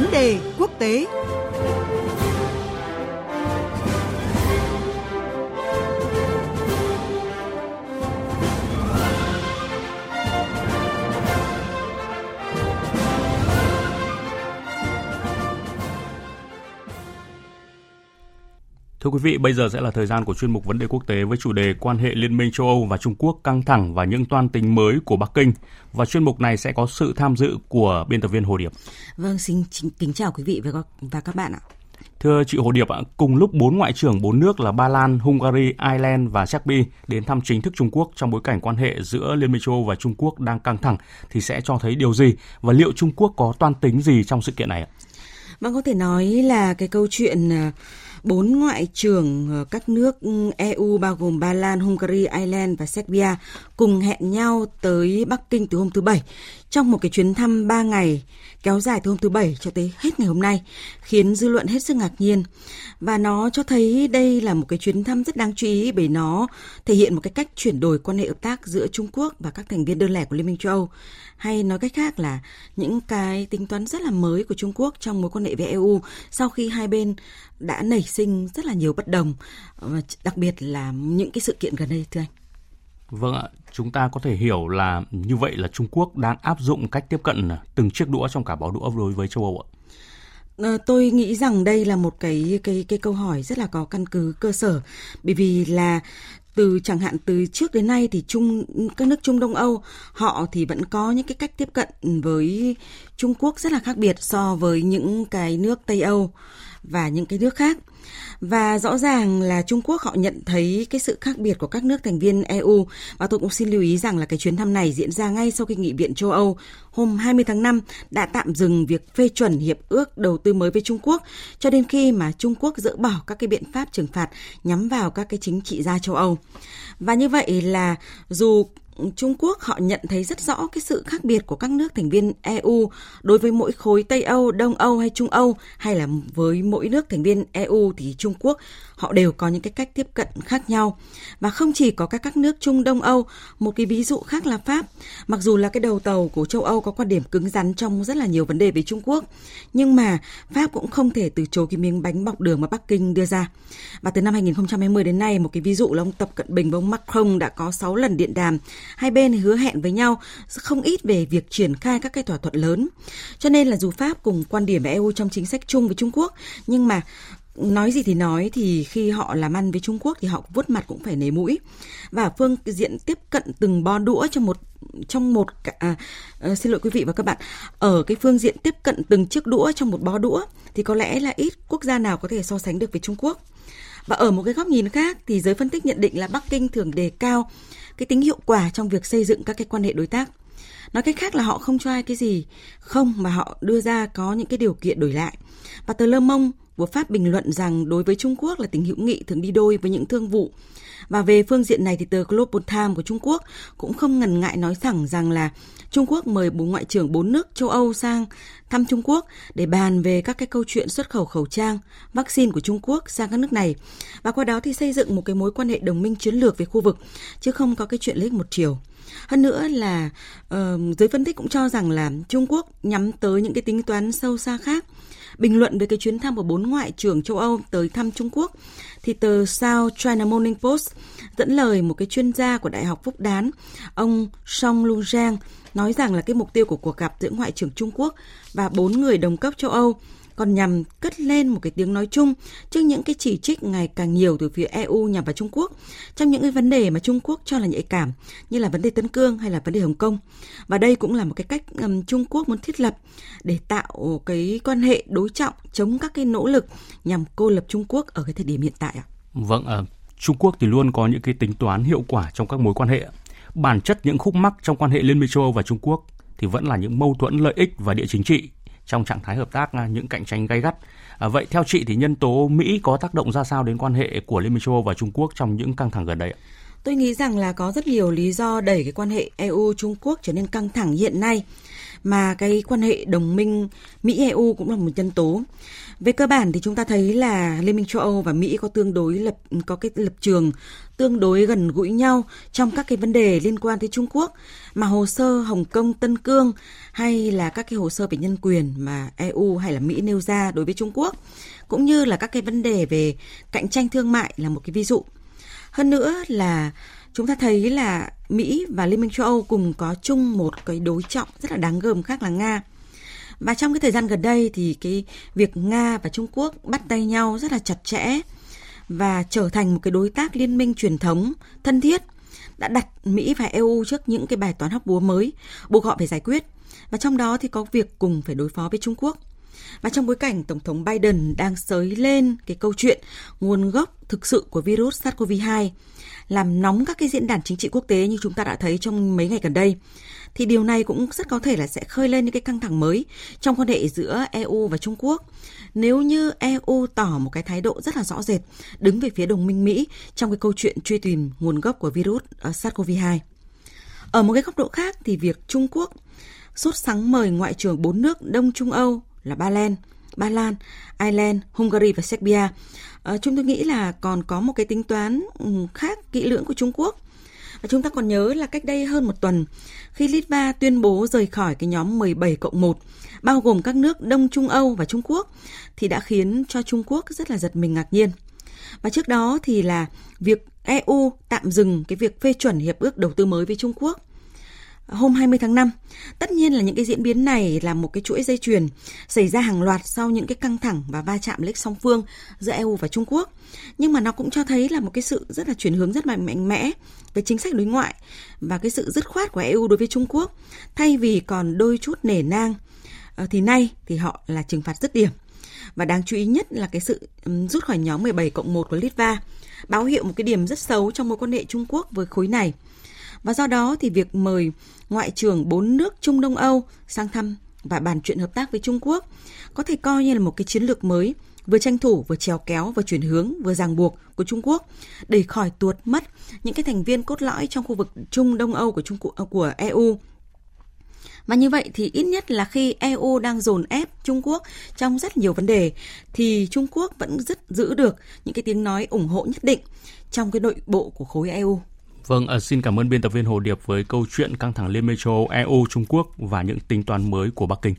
Vấn đề quốc tế. Thưa quý vị, bây giờ sẽ là thời gian của chuyên mục Vấn đề quốc tế với chủ đề quan hệ Liên minh châu Âu và Trung Quốc căng thẳng và những toan tính mới của Bắc Kinh. Và chuyên mục này sẽ có sự tham dự của biên tập viên Hồ Điệp. Vâng, xin kính chào quý vị và các bạn ạ. Thưa chị Hồ Điệp ạ, cùng lúc 4 ngoại trưởng 4 nước là Ba Lan, Hungary, Ireland và Serbia đến thăm chính thức Trung Quốc trong bối cảnh quan hệ giữa Liên minh châu Âu và Trung Quốc đang căng thẳng thì sẽ cho thấy điều gì và liệu Trung Quốc có toan tính gì trong sự kiện này ạ? Vâng, có thể nói là cái câu chuyện 4 ngoại trưởng các nước EU bao gồm Ba Lan, Hungary, Ireland và Serbia cùng hẹn nhau tới Bắc Kinh từ hôm thứ Bảy trong một cái chuyến thăm 3 ngày kéo dài từ hôm thứ Bảy cho tới hết ngày hôm nay, khiến dư luận hết sức ngạc nhiên. Và nó cho thấy đây là một cái chuyến thăm rất đáng chú ý bởi nó thể hiện một cái cách chuyển đổi quan hệ hợp tác giữa Trung Quốc và các thành viên đơn lẻ của Liên minh châu Âu. Hay nói cách khác là những cái tính toán rất là mới của Trung Quốc trong mối quan hệ với EU sau khi hai bên đã nảy sinh rất là nhiều bất đồng, đặc biệt là những cái sự kiện gần đây, thưa anh. Vâng ạ, chúng ta có thể hiểu là như vậy là Trung Quốc đang áp dụng cách tiếp cận từng chiếc đũa trong cả bó đũa đối với châu Âu ạ. Tôi nghĩ rằng đây là một cái câu hỏi rất là có căn cứ cơ sở, bởi vì là từ trước đến nay thì các nước Trung Đông Âu họ thì vẫn có những cái cách tiếp cận với Trung Quốc rất là khác biệt so với những cái nước Tây Âu và những cái nước khác. Và rõ ràng là Trung Quốc họ nhận thấy cái sự khác biệt của các nước thành viên EU. Và tôi cũng xin lưu ý rằng là cái chuyến thăm này diễn ra ngay sau khi Nghị viện châu Âu hôm 20 tháng 5 đã tạm dừng việc phê chuẩn hiệp ước đầu tư mới với Trung Quốc cho đến khi mà Trung Quốc dỡ bỏ các cái biện pháp trừng phạt nhắm vào các cái chính trị gia châu Âu. Và như vậy là dù Trung Quốc họ nhận thấy rất rõ cái sự khác biệt của các nước thành viên EU đối với mỗi khối Tây Âu, Đông Âu hay Trung Âu, hay là với mỗi nước thành viên EU thì Trung Quốc họ đều có những cái cách tiếp cận khác nhau. Và không chỉ có các nước Trung Đông Âu, một cái ví dụ khác là Pháp. Mặc dù là cái đầu tàu của châu Âu có quan điểm cứng rắn trong rất là nhiều vấn đề về Trung Quốc, nhưng mà Pháp cũng không thể từ chối cái miếng bánh bọc đường mà Bắc Kinh đưa ra. Và từ năm 2020 đến nay, một cái ví dụ là ông Tập Cận Bình và ông Macron đã có 6 lần điện đàm. Hai bên hứa hẹn với nhau không ít về việc triển khai các cái thỏa thuận lớn. Cho nên là dù Pháp cùng quan điểm với EU trong chính sách chung với Trung Quốc, nhưng mà nói gì thì nói thì khi họ làm ăn với Trung Quốc thì họ vuốt mặt cũng phải nể mũi. Và phương diện tiếp cận từng bó đũa ở cái phương diện tiếp cận từng chiếc đũa trong một bó đũa thì có lẽ là ít quốc gia nào có thể so sánh được với Trung Quốc. Và ở một cái góc nhìn khác thì giới phân tích nhận định là Bắc Kinh thường đề cao cái tính hiệu quả trong việc xây dựng các cái quan hệ đối tác. Nói cách khác là họ không cho ai cái gì không mà họ đưa ra có những cái điều kiện đổi lại. Và tờ Le Monde của Pháp bình luận rằng đối với Trung Quốc là tình hữu nghị thường đi đôi với những thương vụ. Và về phương diện này thì tờ Global Times của Trung Quốc cũng không ngần ngại nói thẳng rằng là Trung Quốc mời 4 ngoại trưởng 4 nước châu Âu sang thăm Trung Quốc để bàn về các cái câu chuyện xuất khẩu khẩu trang, vaccine của Trung Quốc sang các nước này. Và qua đó thì xây dựng một cái mối quan hệ đồng minh chiến lược về khu vực, chứ không có cái chuyện lợi ích một chiều. Hơn nữa là giới phân tích cũng cho rằng là Trung Quốc nhắm tới những cái tính toán sâu xa khác. Bình luận về cái chuyến thăm của 4 ngoại trưởng châu Âu tới thăm Trung Quốc thì tờ South China Morning Post dẫn lời một cái chuyên gia của Đại học Phúc Đán, ông Song Lu Giang, nói rằng là cái mục tiêu của cuộc gặp giữa ngoại trưởng Trung Quốc và 4 người đồng cấp châu Âu còn nhằm cất lên một cái tiếng nói chung trước những cái chỉ trích ngày càng nhiều từ phía EU nhằm vào Trung Quốc trong những cái vấn đề mà Trung Quốc cho là nhạy cảm, như là vấn đề Tân Cương hay là vấn đề Hồng Kông. Và đây cũng là một cái cách Trung Quốc muốn thiết lập để tạo cái quan hệ đối trọng chống các cái nỗ lực nhằm cô lập Trung Quốc ở cái thời điểm hiện tại ạ. Vâng, Trung Quốc thì luôn có những cái tính toán hiệu quả trong các mối quan hệ. Bản chất những khúc mắc trong quan hệ Liên minh châu Âu và Trung Quốc thì vẫn là những mâu thuẫn lợi ích và địa chính trị trong trạng thái hợp tác, những cạnh tranh gay gắt. Vậy theo chị thì nhân tố Mỹ có tác động ra sao đến quan hệ của Liên minh châu Âu và Trung Quốc trong những căng thẳng gần đây ạ? Tôi nghĩ rằng là có rất nhiều lý do đẩy cái quan hệ EU-Trung Quốc trở nên căng thẳng hiện nay. mà cái quan hệ đồng minh Mỹ-EU cũng là một nhân tố. Về cơ bản thì chúng ta thấy là Liên minh châu Âu và Mỹ có cái lập trường tương đối gần gũi nhau trong các cái vấn đề liên quan tới Trung Quốc, mà hồ sơ Hồng Kông, Tân Cương hay là các cái hồ sơ về nhân quyền mà EU hay là Mỹ nêu ra đối với Trung Quốc, cũng như là các cái vấn đề về cạnh tranh thương mại là một cái ví dụ. Hơn nữa là chúng ta thấy là Mỹ và Liên minh châu Âu cùng có chung một cái đối trọng rất là đáng gờm khác là Nga. Và trong cái thời gian gần đây thì cái việc Nga và Trung Quốc bắt tay nhau rất là chặt chẽ và trở thành một cái đối tác liên minh truyền thống thân thiết đã đặt Mỹ và EU trước những cái bài toán hóc búa mới buộc họ phải giải quyết. Và trong đó thì có việc cùng phải đối phó với Trung Quốc. Và trong bối cảnh Tổng thống Biden đang sới lên cái câu chuyện nguồn gốc thực sự của virus SARS-CoV-2, làm nóng các cái diễn đàn chính trị quốc tế như chúng ta đã thấy trong mấy ngày gần đây, thì điều này cũng rất có thể là sẽ khơi lên những cái căng thẳng mới trong quan hệ giữa EU và Trung Quốc, nếu như EU tỏ một cái thái độ rất là rõ rệt đứng về phía đồng minh Mỹ trong cái câu chuyện truy tìm nguồn gốc của virus SARS-CoV-2. Ở một cái góc độ khác thì việc Trung Quốc sốt sắng mời ngoại trưởng 4 nước Đông Trung Âu là Ba Lan, Ireland, Hungary và Serbia. Chúng tôi nghĩ là còn có một cái tính toán khác kỹ lưỡng của Trung Quốc. Chúng ta còn nhớ là cách đây hơn một tuần, khi Litva tuyên bố rời khỏi cái nhóm 17+1, bao gồm các nước Đông Trung Âu và Trung Quốc, thì đã khiến cho Trung Quốc rất là giật mình ngạc nhiên. Và trước đó thì là việc EU tạm dừng cái việc phê chuẩn hiệp ước đầu tư mới với Trung Quốc hôm 20 tháng 5. Tất nhiên là những cái diễn biến này là một cái chuỗi dây chuyền xảy ra hàng loạt sau những cái căng thẳng và va chạm lợi ích song phương giữa EU và Trung Quốc. Nhưng mà nó cũng cho thấy là một cái sự rất là chuyển hướng rất mạnh mẽ về chính sách đối ngoại và cái sự dứt khoát của EU đối với Trung Quốc. Thay vì còn đôi chút nể nang thì nay thì họ là trừng phạt dứt điểm. Và đáng chú ý nhất là cái sự rút khỏi nhóm 17+1 của Litva, báo hiệu một cái điểm rất xấu trong mối quan hệ Trung Quốc với khối này. Và do đó thì việc mời ngoại trưởng 4 nước Trung Đông Âu sang thăm và bàn chuyện hợp tác với Trung Quốc có thể coi như là một cái chiến lược mới, vừa tranh thủ, vừa trèo kéo, vừa chuyển hướng, vừa ràng buộc của Trung Quốc để khỏi tuột mất những cái thành viên cốt lõi trong khu vực Trung Đông Âu của EU. Và như vậy thì ít nhất là khi EU đang dồn ép Trung Quốc trong rất nhiều vấn đề thì Trung Quốc vẫn rất giữ được những cái tiếng nói ủng hộ nhất định trong cái nội bộ của khối EU. Vâng, xin cảm ơn biên tập viên Hồ Điệp với câu chuyện căng thẳng Liên minh châu Âu, EU, Trung Quốc và những tính toán mới của Bắc Kinh.